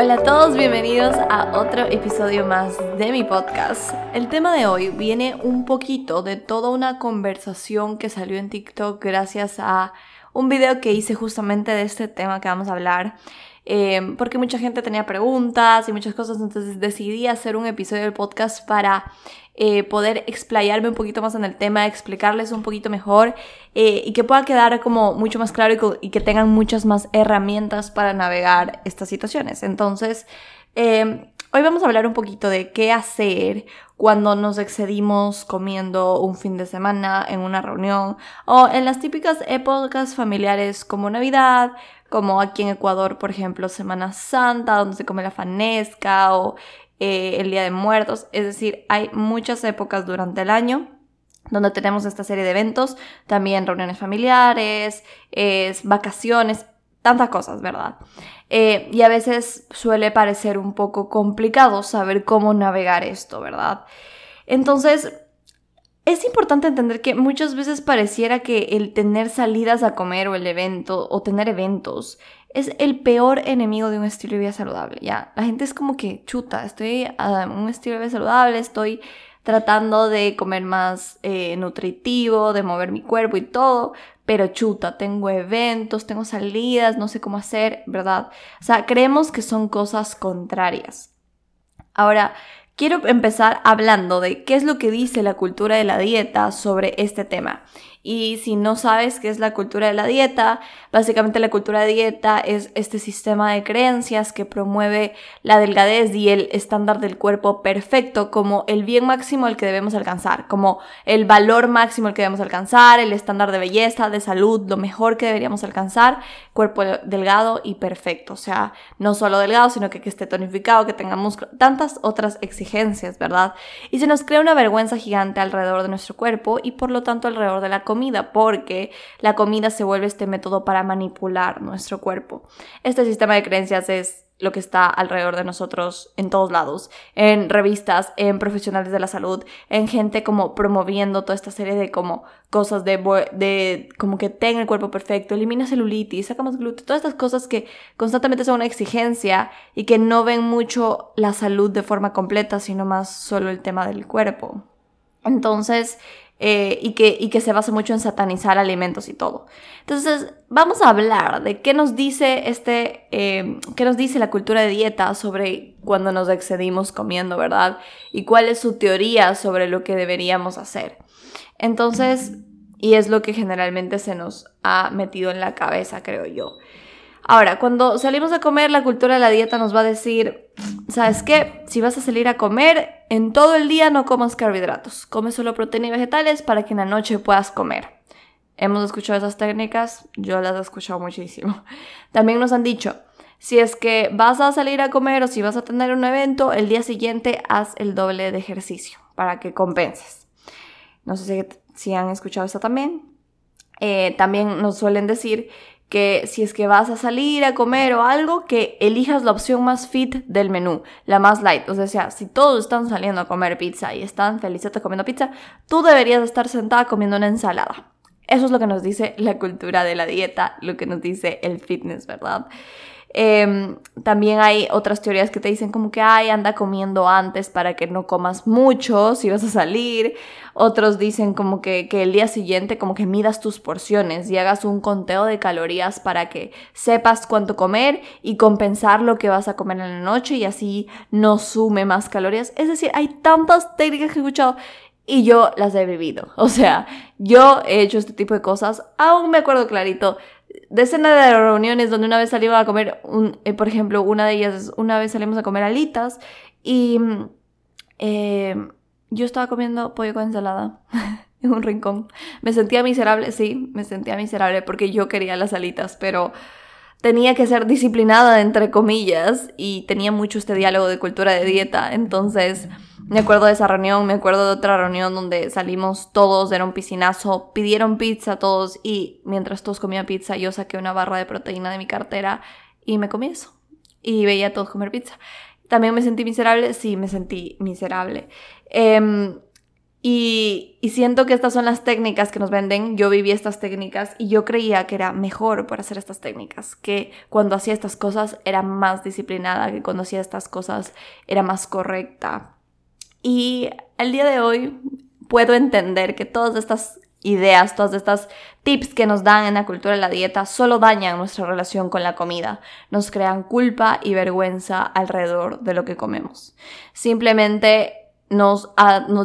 Hola a todos, bienvenidos a otro episodio más de mi podcast. El tema de hoy viene un poquito de toda una conversación que salió en TikTok gracias a un video que hice justamente de este tema que vamos a hablar, porque mucha gente tenía preguntas y muchas cosas, entonces decidí hacer un episodio del podcast para poder explayarme un poquito más en el tema, explicarles un poquito mejor y que pueda quedar como mucho más claro y que tengan muchas más herramientas para navegar estas situaciones. Entonces, hoy vamos a hablar un poquito de qué hacer cuando nos excedimos comiendo un fin de semana, en una reunión o en las típicas épocas familiares como Navidad, como aquí en Ecuador, por ejemplo, Semana Santa, donde se come la fanesca o el Día de Muertos. Es decir, hay muchas épocas durante el año donde tenemos esta serie de eventos, también reuniones familiares, vacaciones, tantas cosas, ¿verdad? Y a veces suele parecer un poco complicado saber cómo navegar esto, ¿verdad? Entonces, es importante entender que muchas veces pareciera que el tener salidas a comer o tener eventos es el peor enemigo de un estilo de vida saludable, ¿ya? La gente es como que, chuta, estoy en un estilo de vida saludable, estoy tratando de comer más nutritivo, de mover mi cuerpo y todo, pero chuta, tengo eventos, tengo salidas, no sé cómo hacer, ¿verdad? O sea, creemos que son cosas contrarias. Ahora, quiero empezar hablando de qué es lo que dice la cultura de la dieta sobre este tema. Y si no sabes qué es la cultura de la dieta, básicamente la cultura de dieta es este sistema de creencias que promueve la delgadez y el estándar del cuerpo perfecto como el bien máximo al que debemos alcanzar, como el valor máximo al que debemos alcanzar, el estándar de belleza, de salud, lo mejor que deberíamos alcanzar, cuerpo delgado y perfecto. O sea, no solo delgado, sino que esté tonificado, que tenga músculo, tantas otras exigencias, ¿verdad? Y se nos crea una vergüenza gigante alrededor de nuestro cuerpo y por lo tanto alrededor de la comida, porque la comida se vuelve este método para manipular nuestro cuerpo. Este sistema de creencias es lo que está alrededor de nosotros en todos lados, en revistas, en profesionales de la salud, en gente como promoviendo toda esta serie de como cosas de como que tenga el cuerpo perfecto, elimina celulitis, saca más glúteo, todas estas cosas que constantemente son una exigencia y que no ven mucho la salud de forma completa, sino más solo el tema del cuerpo. Entonces, y que se basa mucho en satanizar alimentos y todo. Entonces, vamos a hablar de qué nos dice qué nos dice la cultura de dieta sobre cuando nos excedimos comiendo, ¿verdad? Y cuál es su teoría sobre lo que deberíamos hacer. Entonces, y es lo que generalmente se nos ha metido en la cabeza, creo yo. Ahora, cuando salimos a comer, la cultura de la dieta nos va a decir, ¿sabes qué? Si vas a salir a comer, en todo el día no comas carbohidratos. Come solo proteína y vegetales para que en la noche puedas comer. Hemos escuchado esas técnicas, yo las he escuchado muchísimo. También nos han dicho, si es que vas a salir a comer o si vas a tener un evento, el día siguiente haz el doble de ejercicio para que compenses. No sé si han escuchado eso también. También nos suelen decir que si es que vas a salir a comer o algo, que elijas la opción más fit del menú, la más light. O sea, si todos están saliendo a comer pizza y están felices comiendo pizza, tú deberías estar sentada comiendo una ensalada. Eso es lo que nos dice la cultura de la dieta, lo que nos dice el fitness, ¿verdad? También hay otras teorías que te dicen como que ay, anda comiendo antes para que no comas mucho si vas a salir. Otros dicen como que el día siguiente como que midas tus porciones y hagas un conteo de calorías para que sepas cuánto comer y compensar lo que vas a comer en la noche y así no sume más calorías. Es decir, hay tantas técnicas que he escuchado y yo las he vivido. O sea, yo he hecho este tipo de cosas, aún me acuerdo clarito. Decenas de reuniones donde una vez salimos a comer, por ejemplo, una de ellas es una vez salimos a comer alitas y yo estaba comiendo pollo con ensalada en un rincón. Me sentía miserable, sí, me sentía miserable porque yo quería las alitas, pero tenía que ser disciplinada, entre comillas, y tenía mucho este diálogo de cultura de dieta. Entonces, me acuerdo de esa reunión, me acuerdo de otra reunión donde salimos todos, era un piscinazo, pidieron pizza todos, y mientras todos comían pizza, yo saqué una barra de proteína de mi cartera y me comí eso. Y veía a todos comer pizza. ¿También me sentí miserable? Sí, me sentí miserable. Y siento que estas son las técnicas que nos venden. Yo viví estas técnicas y yo creía que era mejor para hacer estas técnicas, que cuando hacía estas cosas era más disciplinada, que cuando hacía estas cosas era más correcta. Y al día de hoy puedo entender que todas estas ideas, todas estas tips que nos dan en la cultura de la dieta solo dañan nuestra relación con la comida, nos crean culpa y vergüenza alrededor de lo que comemos. Simplemente nos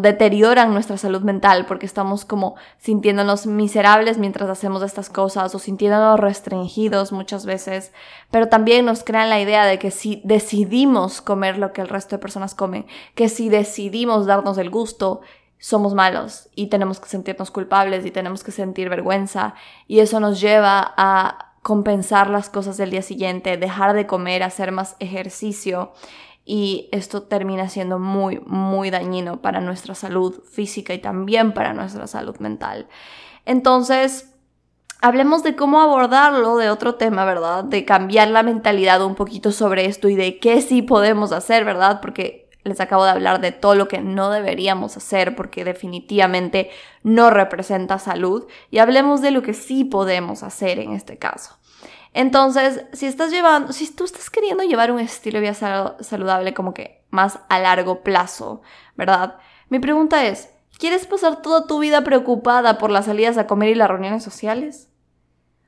deterioran nuestra salud mental porque estamos como sintiéndonos miserables mientras hacemos estas cosas o sintiéndonos restringidos muchas veces, pero también nos crean la idea de que si decidimos comer lo que el resto de personas comen, que si decidimos darnos el gusto, somos malos y tenemos que sentirnos culpables y tenemos que sentir vergüenza, y eso nos lleva a compensar las cosas del día siguiente, dejar de comer, hacer más ejercicio. Y esto termina siendo muy, muy dañino para nuestra salud física y también para nuestra salud mental. Entonces, hablemos de cómo abordarlo, de otro tema, ¿verdad? De cambiar la mentalidad un poquito sobre esto y de qué sí podemos hacer, ¿verdad? Porque les acabo de hablar de todo lo que no deberíamos hacer porque definitivamente no representa salud. Y hablemos de lo que sí podemos hacer en este caso. Entonces, si tú estás queriendo llevar un estilo de vida saludable como que más a largo plazo, ¿verdad? Mi pregunta es, ¿quieres pasar toda tu vida preocupada por las salidas a comer y las reuniones sociales?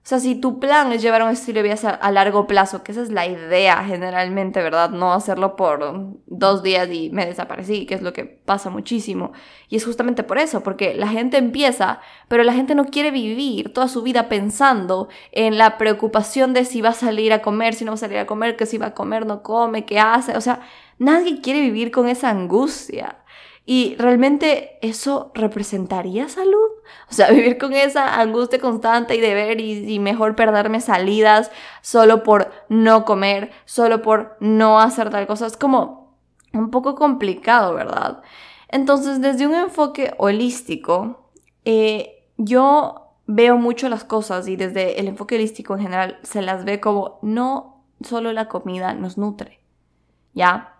O sea, si tu plan es llevar un estilo de vida a largo plazo, que esa es la idea generalmente, ¿verdad? No hacerlo por 2 días y me desaparecí, que es lo que pasa muchísimo. Y es justamente por eso, porque la gente empieza, pero la gente no quiere vivir toda su vida pensando en la preocupación de si va a salir a comer, si no va a salir a comer, que si va a comer, no come, qué hace. O sea, nadie quiere vivir con esa angustia. ¿Y realmente eso representaría salud? O sea, vivir con esa angustia constante y deber y mejor perderme salidas solo por no comer, solo por no hacer tal cosa. Es como un poco complicado, ¿verdad? Entonces, desde un enfoque holístico, yo veo mucho las cosas y desde el enfoque holístico en general se las ve como no solo la comida nos nutre, ¿ya?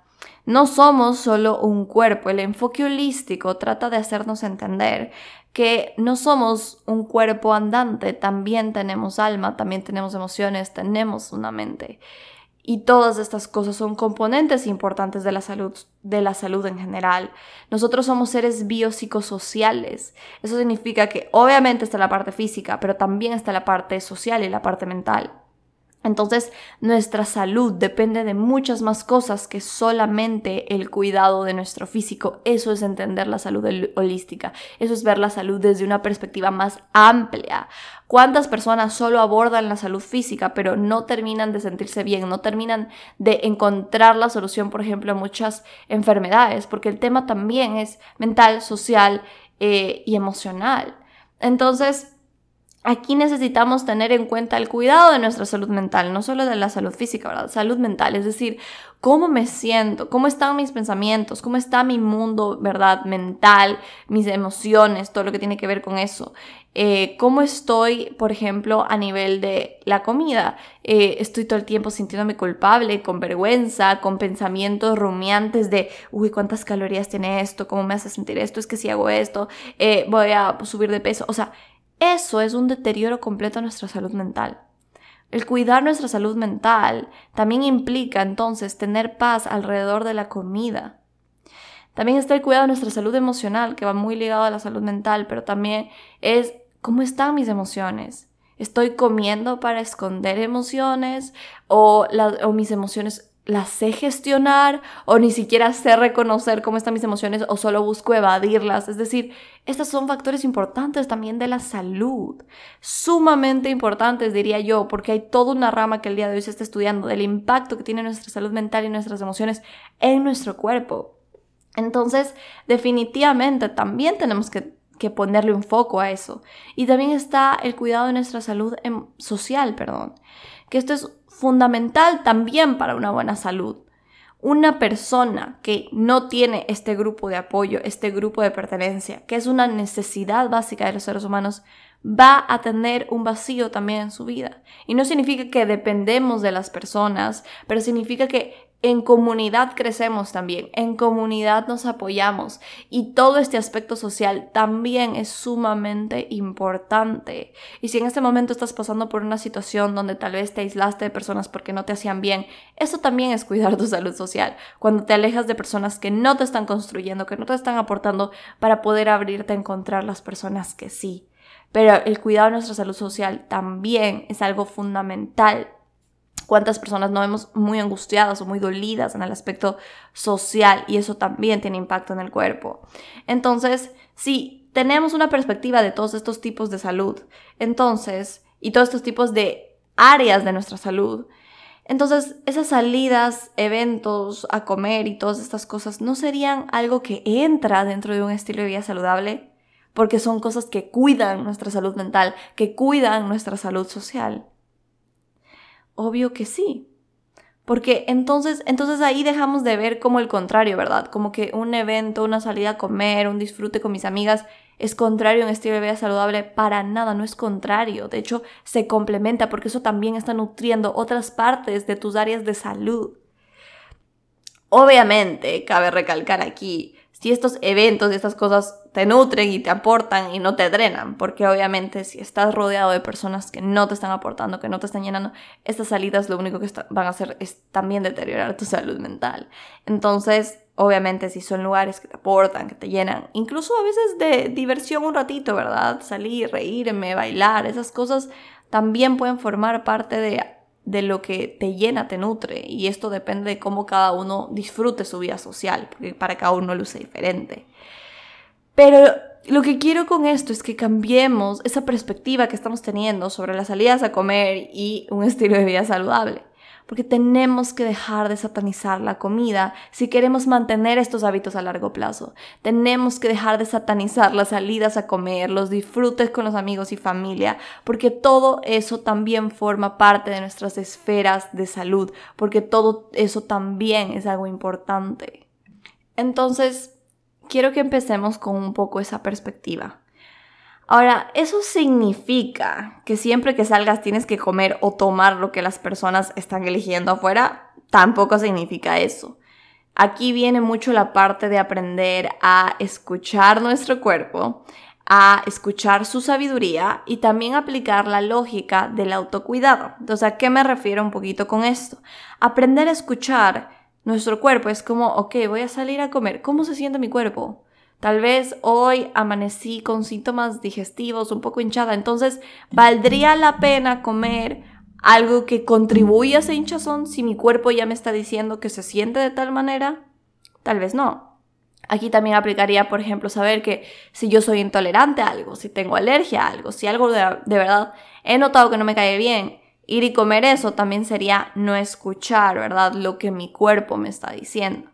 No somos solo un cuerpo. El enfoque holístico trata de hacernos entender que no somos un cuerpo andante, también tenemos alma, también tenemos emociones, tenemos una mente. Y todas estas cosas son componentes importantes de la salud en general. Nosotros somos seres biopsicosociales. Eso significa que obviamente está la parte física, pero también está la parte social y la parte mental. Entonces, nuestra salud depende de muchas más cosas que solamente el cuidado de nuestro físico. Eso es entender la salud holística. Eso es ver la salud desde una perspectiva más amplia. ¿Cuántas personas solo abordan la salud física, pero no terminan de sentirse bien? No terminan de encontrar la solución, por ejemplo, a muchas enfermedades. Porque el tema también es mental, social, y emocional. Entonces, aquí necesitamos tener en cuenta el cuidado de nuestra salud mental, no solo de la salud física, ¿verdad? Salud mental, es decir, cómo me siento, cómo están mis pensamientos, cómo está mi mundo, ¿verdad? Mental, mis emociones, todo lo que tiene que ver con eso. Cómo estoy, por ejemplo, a nivel de la comida. Estoy todo el tiempo sintiéndome culpable, con vergüenza, con pensamientos rumiantes de, uy, ¿cuántas calorías tiene esto? ¿Cómo me hace sentir esto? Es que si hago esto, voy a subir de peso. O sea, eso es un deterioro completo a nuestra salud mental. El cuidar nuestra salud mental también implica entonces tener paz alrededor de la comida. También está el cuidado de nuestra salud emocional, que va muy ligado a la salud mental, pero también es cómo están mis emociones. ¿Estoy comiendo para esconder emociones o mis emociones las sé gestionar o ni siquiera sé reconocer cómo están mis emociones o solo busco evadirlas? Es decir, estos son factores importantes también de la salud, sumamente importantes diría yo, porque hay toda una rama que el día de hoy se está estudiando del impacto que tiene nuestra salud mental y nuestras emociones en nuestro cuerpo. Entonces, definitivamente también tenemos que ponerle un foco a eso. Y también está el cuidado de nuestra salud social, que esto es fundamental también para una buena salud. Una persona que no tiene este grupo de apoyo, este grupo de pertenencia, que es una necesidad básica de los seres humanos, va a tener un vacío también en su vida. Y no significa que dependemos de las personas, pero significa que en comunidad crecemos también, en comunidad nos apoyamos y todo este aspecto social también es sumamente importante. Y si en este momento estás pasando por una situación donde tal vez te aislaste de personas porque no te hacían bien, eso también es cuidar tu salud social. Cuando te alejas de personas que no te están construyendo, que no te están aportando, para poder abrirte a encontrar las personas que sí. Pero el cuidado de nuestra salud social también es algo fundamental. ¿Cuántas personas nos vemos muy angustiadas o muy dolidas en el aspecto social? Y eso también tiene impacto en el cuerpo. Entonces, si tenemos una perspectiva de todos estos tipos de salud, entonces, y todos estos tipos de áreas de nuestra salud, entonces esas salidas, eventos, a comer y todas estas cosas, ¿no serían algo que entra dentro de un estilo de vida saludable? Porque son cosas que cuidan nuestra salud mental, que cuidan nuestra salud social. Obvio que sí. Porque entonces ahí dejamos de ver como el contrario, ¿verdad? Como que un evento, una salida a comer, un disfrute con mis amigas es contrario a un estilo de vida saludable. Para nada, no es contrario. De hecho, se complementa porque eso también está nutriendo otras partes de tus áreas de salud. Obviamente, cabe recalcar aquí, si estos eventos y estas cosas te nutren y te aportan y no te drenan, porque obviamente si estás rodeado de personas que no te están aportando, que no te están llenando, estas salidas lo único que van a hacer es también deteriorar tu salud mental. Entonces, obviamente si son lugares que te aportan, que te llenan, incluso a veces de diversión un ratito, ¿verdad? Salir, reírme, bailar, esas cosas también pueden formar parte de lo que te llena, te nutre, y esto depende de cómo cada uno disfrute su vida social, porque para cada uno luce diferente. Pero lo que quiero con esto es que cambiemos esa perspectiva que estamos teniendo sobre las salidas a comer y un estilo de vida saludable, porque tenemos que dejar de satanizar la comida si queremos mantener estos hábitos a largo plazo. Tenemos que dejar de satanizar las salidas a comer, los disfrutes con los amigos y familia, porque todo eso también forma parte de nuestras esferas de salud, porque todo eso también es algo importante. Entonces, quiero que empecemos con un poco esa perspectiva. Ahora, ¿eso significa que siempre que salgas tienes que comer o tomar lo que las personas están eligiendo afuera? Tampoco significa eso. Aquí viene mucho la parte de aprender a escuchar nuestro cuerpo, a escuchar su sabiduría y también aplicar la lógica del autocuidado. Entonces, ¿a qué me refiero un poquito con esto? Aprender a escuchar nuestro cuerpo es como, ok, voy a salir a comer. ¿Cómo se siente mi cuerpo? Tal vez hoy amanecí con síntomas digestivos, un poco hinchada, entonces ¿valdría la pena comer algo que contribuya a ese hinchazón si mi cuerpo ya me está diciendo que se siente de tal manera? Tal vez no. Aquí también aplicaría, por ejemplo, saber que si yo soy intolerante a algo, si tengo alergia a algo, si algo de verdad he notado que no me cae bien, ir y comer eso también sería no escuchar, ¿verdad?, lo que mi cuerpo me está diciendo.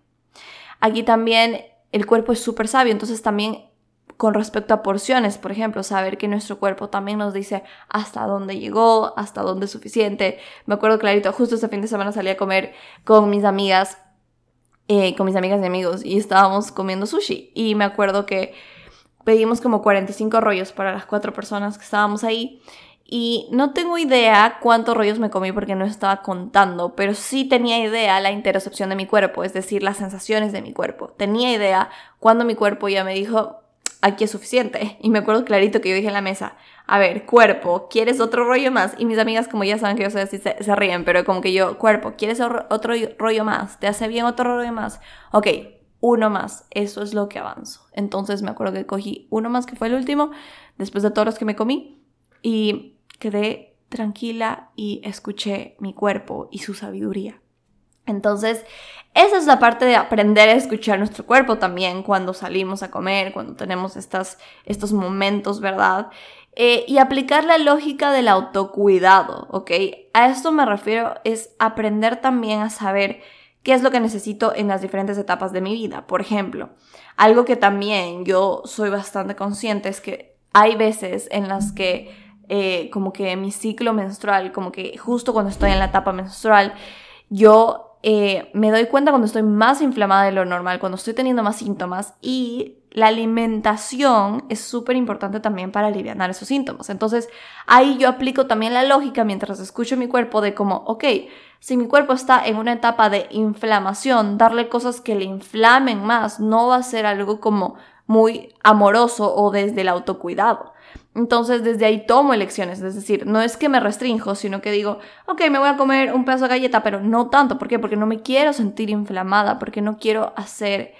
Aquí también el cuerpo es súper sabio, entonces también con respecto a porciones, por ejemplo, saber que nuestro cuerpo también nos dice hasta dónde llegó, hasta dónde es suficiente. Me acuerdo clarito, justo este fin de semana salí a comer con mis amigas y amigos y estábamos comiendo sushi. Y me acuerdo que pedimos como 45 rollos para las 4 personas que estábamos ahí. Y no tengo idea cuántos rollos me comí porque no estaba contando, pero sí tenía idea la interocepción de mi cuerpo, es decir, las sensaciones de mi cuerpo. Tenía idea cuando mi cuerpo ya me dijo, aquí es suficiente. Y me acuerdo clarito que yo dije en la mesa, a ver, cuerpo, ¿quieres otro rollo más? Y mis amigas, como ya saben que yo soy así, se ríen, pero como que yo, cuerpo, ¿quieres otro rollo más? ¿Te hace bien otro rollo más? Ok, uno más, eso es lo que avanzo. Entonces me acuerdo que cogí uno más, que fue el último, después de todos los que me comí. Y quedé tranquila y escuché mi cuerpo y su sabiduría. Entonces, esa es la parte de aprender a escuchar nuestro cuerpo también cuando salimos a comer, cuando tenemos estos momentos, ¿verdad? Y aplicar la lógica del autocuidado, ¿ok? A esto me refiero, es aprender también a saber qué es lo que necesito en las diferentes etapas de mi vida. Por ejemplo, algo que también yo soy bastante consciente es que hay veces en las que como que mi ciclo menstrual, como que justo cuando estoy en la etapa menstrual, yo me doy cuenta cuando estoy más inflamada de lo normal, cuando estoy teniendo más síntomas, y la alimentación es súper importante también para alivianar esos síntomas. Entonces ahí yo aplico también la lógica mientras escucho mi cuerpo de como, ok, si mi cuerpo está en una etapa de inflamación, darle cosas que le inflamen más no va a ser algo como muy amoroso o desde el autocuidado. Entonces desde ahí tomo elecciones, es decir, no es que me restrinjo, sino que digo, ok, me voy a comer un pedazo de galleta, pero no tanto. ¿Por qué? Porque no me quiero sentir inflamada, porque no quiero hacer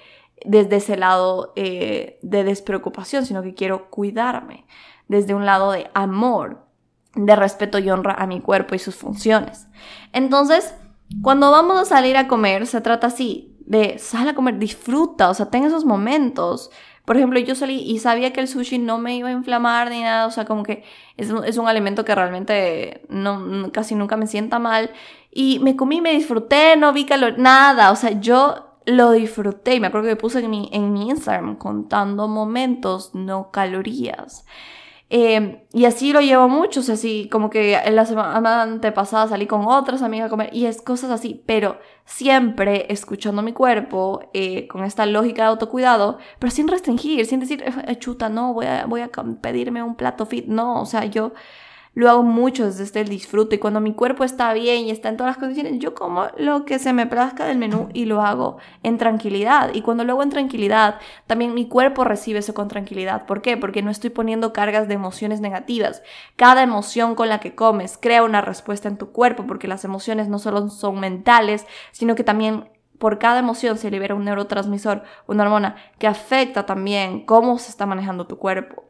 desde ese lado de despreocupación, sino que quiero cuidarme desde un lado de amor, de respeto y honra a mi cuerpo y sus funciones. Entonces, cuando vamos a salir a comer, se trata así, de sal a comer, disfruta, o sea, ten esos momentos. Por ejemplo, yo salí y sabía que el sushi no me iba a inflamar ni nada, o sea, como que es un alimento que realmente no, casi nunca me sienta mal. Y me comí, me disfruté, no vi calor, nada, o sea, yo lo disfruté. Y me acuerdo que puse en mi Instagram contando momentos, no calorías. Y así lo llevo mucho, o sea, así como que la semana antepasada salí con otras amigas a comer y es cosas así, pero siempre escuchando mi cuerpo, con esta lógica de autocuidado, pero sin restringir, sin decir, chuta, no, voy a pedirme un plato fit, no, o sea, yo lo hago mucho desde el disfrute, y cuando mi cuerpo está bien y está en todas las condiciones, yo como lo que se me plazca del menú y lo hago en tranquilidad. Y cuando lo hago en tranquilidad, también mi cuerpo recibe eso con tranquilidad. ¿Por qué? Porque no estoy poniendo cargas de emociones negativas. Cada emoción con la que comes crea una respuesta en tu cuerpo, porque las emociones no solo son mentales, sino que también por cada emoción se libera un neurotransmisor, una hormona, que afecta también cómo se está manejando tu cuerpo.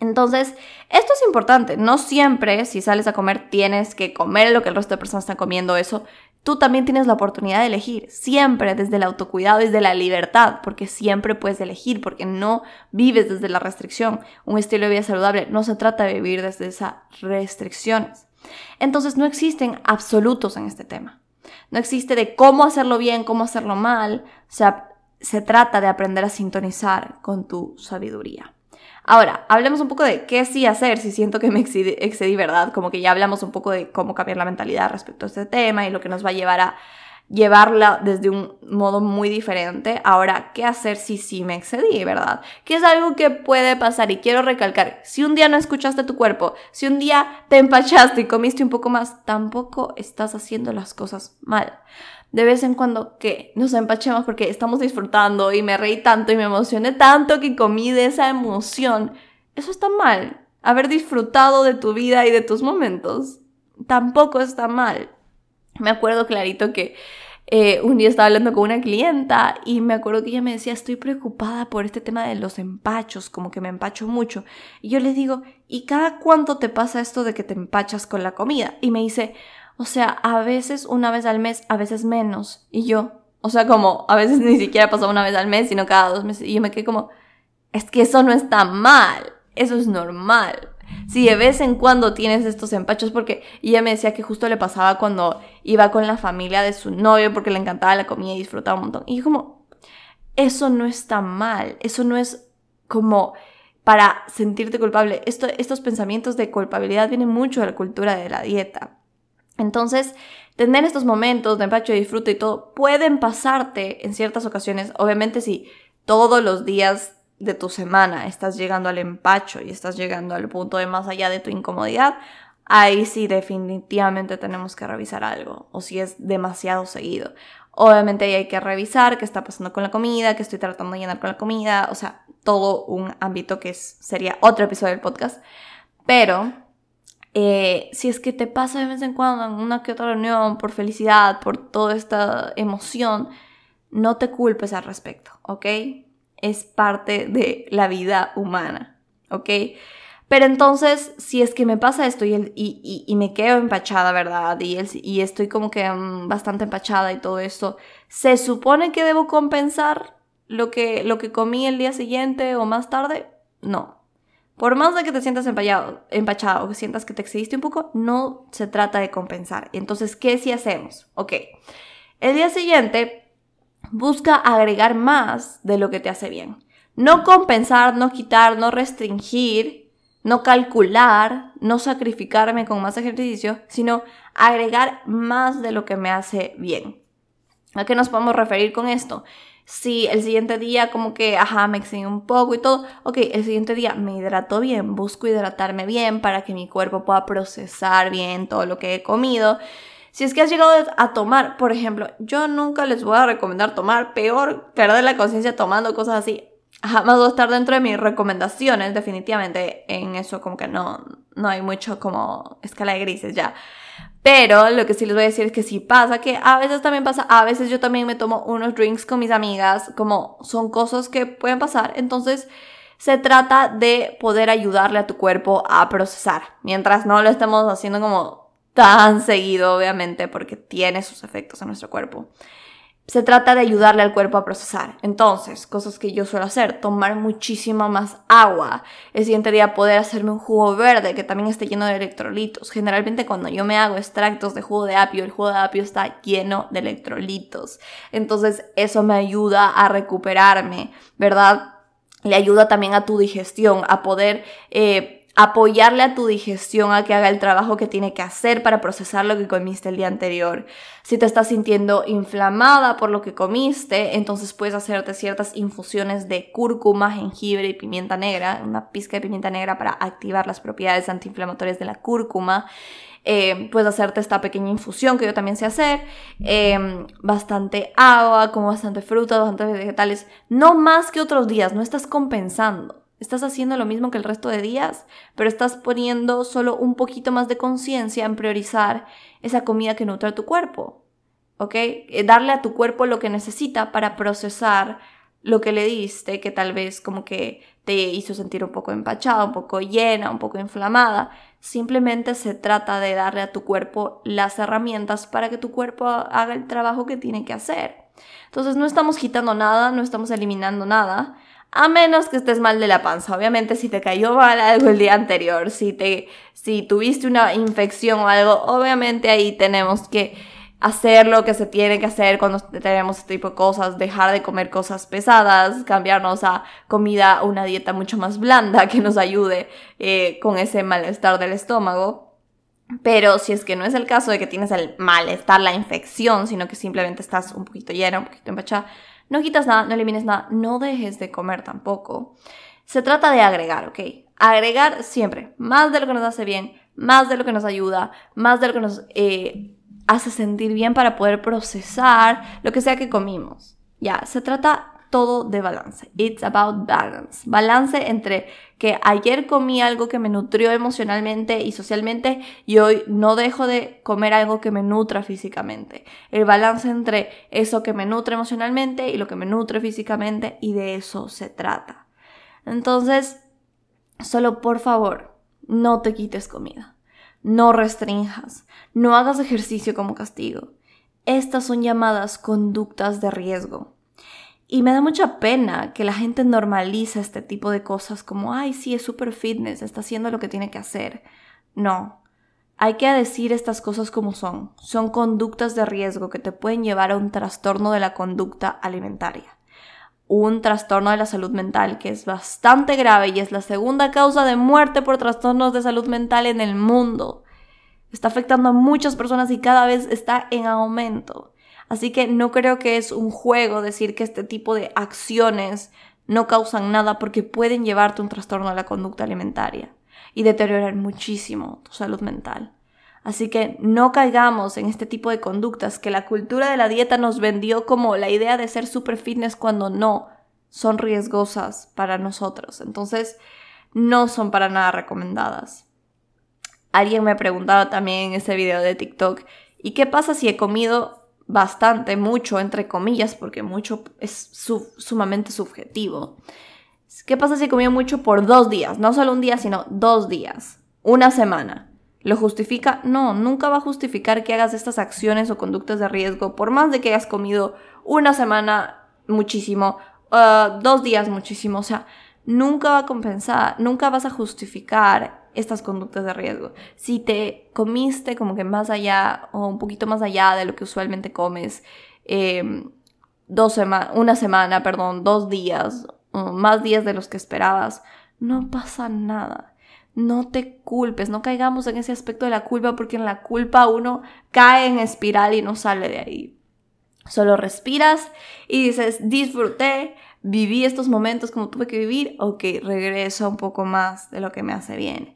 Entonces, esto es importante. No siempre, si sales a comer, tienes que comer lo que el resto de personas están comiendo. Eso, tú también tienes la oportunidad de elegir. Siempre desde el autocuidado, desde la libertad, porque siempre puedes elegir, porque no vives desde la restricción. Un estilo de vida saludable no se trata de vivir desde esas restricciones. Entonces, no existen absolutos en este tema. No existe de cómo hacerlo bien, cómo hacerlo mal. O sea, se trata de aprender a sintonizar con tu sabiduría. Ahora, hablemos un poco de qué sí hacer si siento que me excedí, ¿verdad? Como que ya hablamos un poco de cómo cambiar la mentalidad respecto a este tema y lo que nos va a llevar a llevarla desde un modo muy diferente. Ahora, ¿qué hacer si sí me excedí, ¿verdad? Que es algo que puede pasar y quiero recalcar, si un día no escuchaste tu cuerpo, si un día te empachaste y comiste un poco más, tampoco estás haciendo las cosas mal. De vez en cuando que nos empachemos porque estamos disfrutando y me reí tanto y me emocioné tanto que comí de esa emoción. Eso está mal. Haber disfrutado de tu vida y de tus momentos tampoco está mal. Me acuerdo clarito que un día estaba hablando con una clienta y me acuerdo que ella me decía, estoy preocupada por este tema de los empachos, como que me empacho mucho. Y yo les digo, ¿y cada cuánto te pasa esto de que te empachas con la comida? Y me dice, o sea, a veces una vez al mes, a veces menos. Y yo, o sea, como a veces ni siquiera pasaba una vez al mes, sino cada 2 meses. Y yo me quedé como, es que eso no está mal, eso es normal. Si de vez en cuando tienes estos empachos, porque ella me decía que justo le pasaba cuando iba con la familia de su novio porque le encantaba la comida y disfrutaba un montón. Y yo como, eso no está mal, eso no es como para sentirte culpable. Estos pensamientos de culpabilidad vienen mucho de la cultura de la dieta. Entonces, tener estos momentos de empacho y disfrute y todo pueden pasarte en ciertas ocasiones. Obviamente, si todos los días de tu semana estás llegando al empacho y estás llegando al punto de más allá de tu incomodidad, ahí sí definitivamente tenemos que revisar algo. O si es demasiado seguido. Obviamente ahí hay que revisar qué está pasando con la comida, qué estoy tratando de llenar con la comida. O sea, todo un ámbito que sería otro episodio del podcast. Pero si es que te pasa de vez en cuando en una que otra reunión, por felicidad, por toda esta emoción, no te culpes al respecto, ¿ok? Es parte de la vida humana, ¿ok? Pero entonces, si es que me pasa esto y me quedo empachada, ¿verdad? Y estoy como que bastante empachada y todo esto, ¿se supone que debo compensar lo que comí el día siguiente o más tarde? No. Por más de que te sientas empachada o que sientas que te excediste un poco, no se trata de compensar. Entonces, ¿qué sí hacemos? Ok, el día siguiente busca agregar más de lo que te hace bien. No compensar, no quitar, no restringir, no calcular, no sacrificarme con más ejercicio, sino agregar más de lo que me hace bien. ¿A qué nos podemos referir con esto? Si el siguiente día como que, me exigí un poco y todo, ok, el siguiente día me hidrato bien, busco hidratarme bien para que mi cuerpo pueda procesar bien todo lo que he comido. Si es que has llegado a tomar, por ejemplo, yo nunca les voy a recomendar tomar, peor perder la conciencia tomando cosas así. Jamás va a estar dentro de mis recomendaciones, definitivamente, en eso como que no hay mucho como escala de grises ya. Pero lo que sí les voy a decir es que sí pasa, que a veces también pasa, a veces yo también me tomo unos drinks con mis amigas, como son cosas que pueden pasar, entonces se trata de poder ayudarle a tu cuerpo a procesar, mientras no lo estemos haciendo como tan seguido, obviamente, porque tiene sus efectos en nuestro cuerpo. Se trata de ayudarle al cuerpo a procesar. Entonces, cosas que yo suelo hacer, tomar muchísima más agua. El siguiente día poder hacerme un jugo verde que también esté lleno de electrolitos. Generalmente cuando yo me hago extractos de jugo de apio, el jugo de apio está lleno de electrolitos. Entonces eso me ayuda a recuperarme, ¿verdad? Le ayuda también a tu digestión, a poder apoyarle a tu digestión a que haga el trabajo que tiene que hacer para procesar lo que comiste el día anterior. Si te estás sintiendo inflamada por lo que comiste, entonces puedes hacerte ciertas infusiones de cúrcuma, jengibre y pimienta negra, una pizca de pimienta negra para activar las propiedades antiinflamatorias de la cúrcuma. Puedes hacerte esta pequeña infusión que yo también sé hacer, bastante agua, como bastante fruta, bastantes vegetales, no más que otros días, no estás compensando. Estás haciendo lo mismo que el resto de días, pero estás poniendo solo un poquito más de conciencia en priorizar esa comida que nutre a tu cuerpo, ¿ok? Darle a tu cuerpo lo que necesita para procesar lo que le diste, que tal vez como que te hizo sentir un poco empachada, un poco llena, un poco inflamada. Simplemente se trata de darle a tu cuerpo las herramientas para que tu cuerpo haga el trabajo que tiene que hacer. Entonces no estamos quitando nada, no estamos eliminando nada, a menos que estés mal de la panza. Obviamente si te cayó mal algo el día anterior, si tuviste una infección o algo, obviamente ahí tenemos que hacer lo que se tiene que hacer cuando tenemos este tipo de cosas, dejar de comer cosas pesadas, cambiarnos a comida, una dieta mucho más blanda que nos ayude con ese malestar del estómago. Pero si es que no es el caso de que tienes el malestar, la infección, sino que simplemente estás un poquito llena, un poquito empachada, no quitas nada, no elimines nada, no dejes de comer tampoco. Se trata de agregar, ¿ok? Agregar siempre, más de lo que nos hace bien, más de lo que nos ayuda, más de lo que nos hace sentir bien para poder procesar lo que sea que comimos. Ya, se trata todo de balance. It's about balance. Balance entre que ayer comí algo que me nutrió emocionalmente y socialmente y hoy no dejo de comer algo que me nutra físicamente. El balance entre eso que me nutre emocionalmente y lo que me nutre físicamente, y de eso se trata. Entonces, solo por favor, no te quites comida. No restrinjas. No hagas ejercicio como castigo. Estas son llamadas conductas de riesgo. Y me da mucha pena que la gente normaliza este tipo de cosas como, ay, sí, es super fitness, está haciendo lo que tiene que hacer. No, hay que decir estas cosas como son. Son conductas de riesgo que te pueden llevar a un trastorno de la conducta alimentaria. Un trastorno de la salud mental que es bastante grave y es la segunda causa de muerte por trastornos de salud mental en el mundo. Está afectando a muchas personas y cada vez está en aumento. Así que no creo que es un juego decir que este tipo de acciones no causan nada, porque pueden llevarte un trastorno a la conducta alimentaria y deteriorar muchísimo tu salud mental. Así que no caigamos en este tipo de conductas que la cultura de la dieta nos vendió como la idea de ser super fitness, cuando no son riesgosas para nosotros. Entonces no son para nada recomendadas. Alguien me preguntaba también en ese video de TikTok, ¿y qué pasa si he comido bastante, mucho, entre comillas, porque mucho es sumamente subjetivo? ¿Qué pasa si comió mucho por 2 días? No solo un día, sino 2 días. Una semana. ¿Lo justifica? No, nunca va a justificar que hagas estas acciones o conductas de riesgo, por más de que hayas comido una semana muchísimo, 2 días muchísimo. O sea, nunca va a compensar, nunca vas a justificar estas conductas de riesgo. Si te comiste como que más allá o un poquito más allá de lo que usualmente comes, 2 días, más días de los que esperabas, no pasa nada. No te culpes, no caigamos en ese aspecto de la culpa, porque en la culpa uno cae en espiral y no sale de ahí. Solo respiras y dices, disfruté, viví estos momentos como tuve que vivir, ok, regreso un poco más de lo que me hace bien.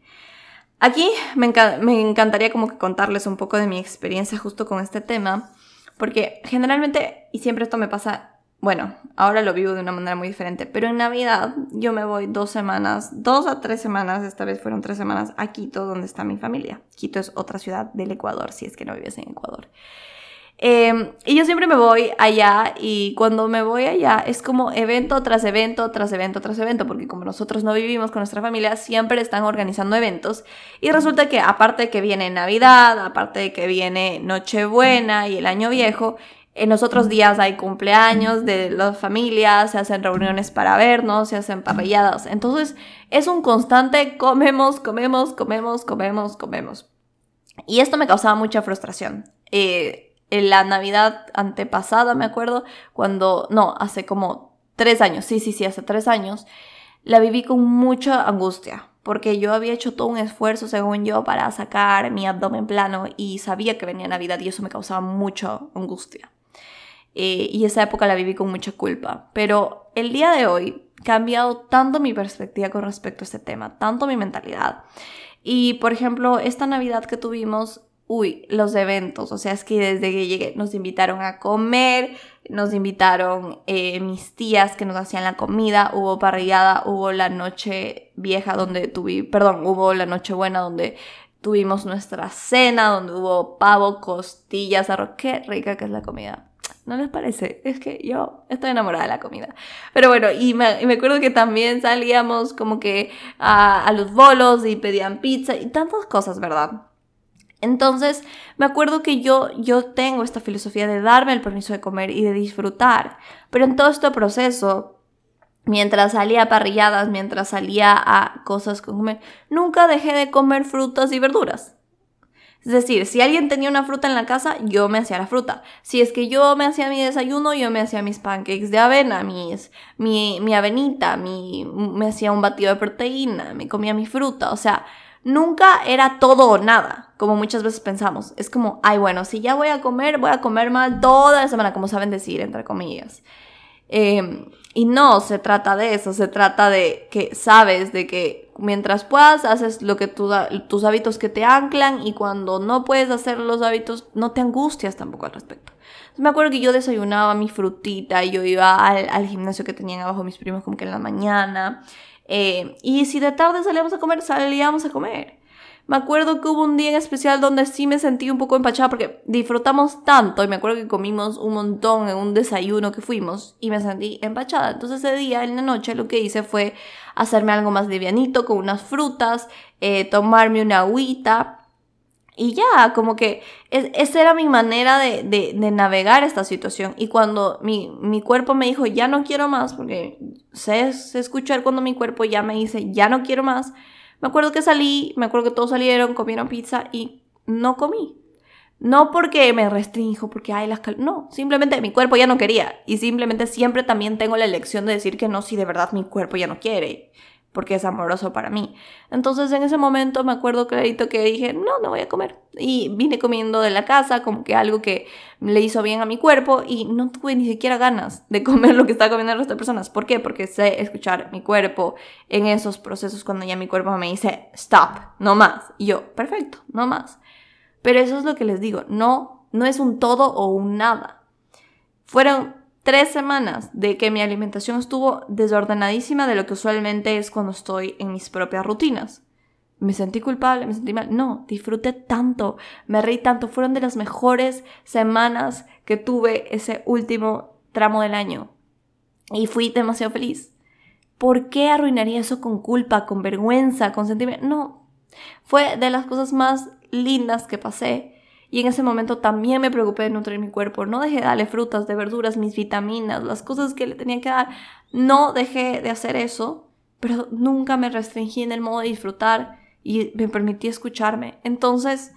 Aquí me encantaría como que contarles un poco de mi experiencia justo con este tema, porque generalmente, y siempre esto me pasa, bueno, ahora lo vivo de una manera muy diferente, pero en Navidad yo me voy 2 a 3 semanas, esta vez fueron 3 semanas, a Quito, donde está mi familia. Quito es otra ciudad del Ecuador, si es que no vives en Ecuador. Y yo siempre me voy allá, y cuando me voy allá es como evento tras evento, tras evento, tras evento, porque como nosotros no vivimos con nuestra familia, siempre están organizando eventos, y resulta que aparte de que viene Navidad, aparte de que viene Nochebuena y el Año Viejo, en los otros días hay cumpleaños de las familias, se hacen reuniones para vernos, se hacen parrilladas. Entonces es un constante comemos. Y esto me causaba mucha frustración. En la Navidad antepasada, me acuerdo, hace como 3 años, hace 3 años, la viví con mucha angustia, porque yo había hecho todo un esfuerzo, según yo, para sacar mi abdomen plano, y sabía que venía Navidad y eso me causaba mucha angustia. Y esa época la viví con mucha culpa, pero el día de hoy ha cambiado tanto mi perspectiva con respecto a este tema, tanto mi mentalidad. Y, por ejemplo, esta Navidad que tuvimos, los eventos, o sea, es que desde que llegué nos invitaron a comer, nos invitaron mis tías que nos hacían la comida, hubo parrillada, hubo la noche vieja donde hubo la Nochebuena donde tuvimos nuestra cena, donde hubo pavo, costillas, arroz, qué rica que es la comida. ¿No les parece? Es que yo estoy enamorada de la comida. Pero bueno, y me acuerdo que también salíamos como que a los bolos y pedían pizza y tantas cosas, ¿verdad? Entonces, me acuerdo que yo tengo esta filosofía de darme el permiso de comer y de disfrutar. Pero en todo este proceso, mientras salía a parrilladas, mientras salía a cosas con comer, nunca dejé de comer frutas y verduras. Es decir, si alguien tenía una fruta en la casa, yo me hacía la fruta. Si es que yo me hacía mi desayuno, yo me hacía mis pancakes de avena, mi avenita, me hacía un batido de proteína, me comía mi fruta, o sea... Nunca era todo o nada, como muchas veces pensamos. Es como, ay, bueno, si ya voy a comer mal toda la semana, como saben decir, entre comillas. Y no se trata de eso, se trata de que sabes de que mientras puedas haces lo que tus hábitos que te anclan, y cuando no puedes hacer los hábitos no te angustias tampoco al respecto. Entonces, me acuerdo que yo desayunaba mi frutita, yo iba al gimnasio que tenían abajo mis primos como que en la mañana... y si de tarde salíamos a comer. Me acuerdo que hubo un día en especial donde sí me sentí un poco empachada porque disfrutamos tanto, y me acuerdo que comimos un montón en un desayuno que fuimos y me sentí empachada. Entonces ese día en la noche lo que hice fue hacerme algo más livianito con unas frutas, tomarme una agüita y ya, como que esa era mi manera de navegar esta situación. Y cuando mi cuerpo me dijo ya no quiero más, porque sé escuchar cuando mi cuerpo ya me dice ya no quiero más, me acuerdo que salí, me acuerdo que todos salieron, comieron pizza y no comí. No porque me restrinjo, porque hay las calorías, no, simplemente mi cuerpo ya no quería. Y simplemente siempre también tengo la elección de decir que no, si de verdad mi cuerpo ya no quiere, porque es amoroso para mí. Entonces en ese momento me acuerdo clarito que dije, no voy a comer. Y vine comiendo de la casa, como que algo que le hizo bien a mi cuerpo, y no tuve ni siquiera ganas de comer lo que estaba comiendo las otras personas. ¿Por qué? Porque sé escuchar mi cuerpo en esos procesos cuando ya mi cuerpo me dice, stop, no más. Y yo, perfecto, no más. Pero eso es lo que les digo, no es un todo o un nada. Fueron 3 semanas de que mi alimentación estuvo desordenadísima de lo que usualmente es cuando estoy en mis propias rutinas. Me sentí culpable, me sentí mal. No, disfruté tanto, me reí tanto. Fueron de las mejores semanas que tuve ese último tramo del año. Y fui demasiado feliz. ¿Por qué arruinaría eso con culpa, con vergüenza, con sentirme? No, fue de las cosas más lindas que pasé. Y en ese momento también me preocupé de nutrir mi cuerpo. No dejé de darle frutas, de verduras, mis vitaminas, las cosas que le tenía que dar. No dejé de hacer eso, pero nunca me restringí en el modo de disfrutar y me permití escucharme. Entonces,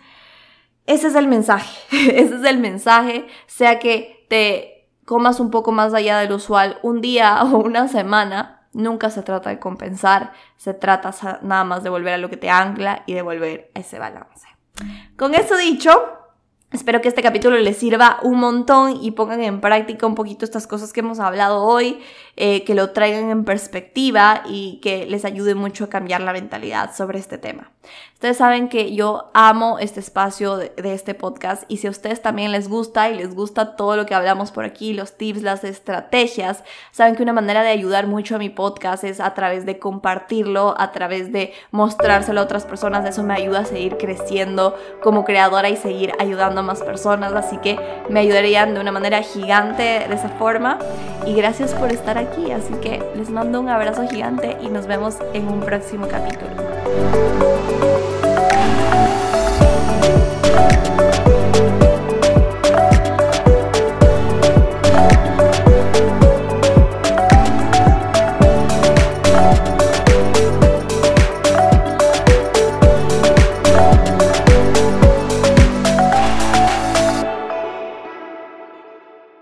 ese es el mensaje. Ese es el mensaje, sea que te comas un poco más allá del usual un día o una semana. Nunca se trata de compensar, se trata nada más de volver a lo que te ancla y de volver a ese balance. Con eso dicho... Espero que este capítulo les sirva un montón y pongan en práctica un poquito estas cosas que hemos hablado hoy, que lo traigan en perspectiva y que les ayude mucho a cambiar la mentalidad sobre este tema. Ustedes saben que yo amo este espacio de este podcast, y si a ustedes también les gusta y les gusta todo lo que hablamos por aquí, los tips, las estrategias, saben que una manera de ayudar mucho a mi podcast es a través de compartirlo, a través de mostrárselo a otras personas. Eso me ayuda a seguir creciendo como creadora y seguir ayudando a más personas, así que me ayudarían de una manera gigante de esa forma. Y gracias por estar aquí, así que les mando un abrazo gigante y nos vemos en un próximo capítulo.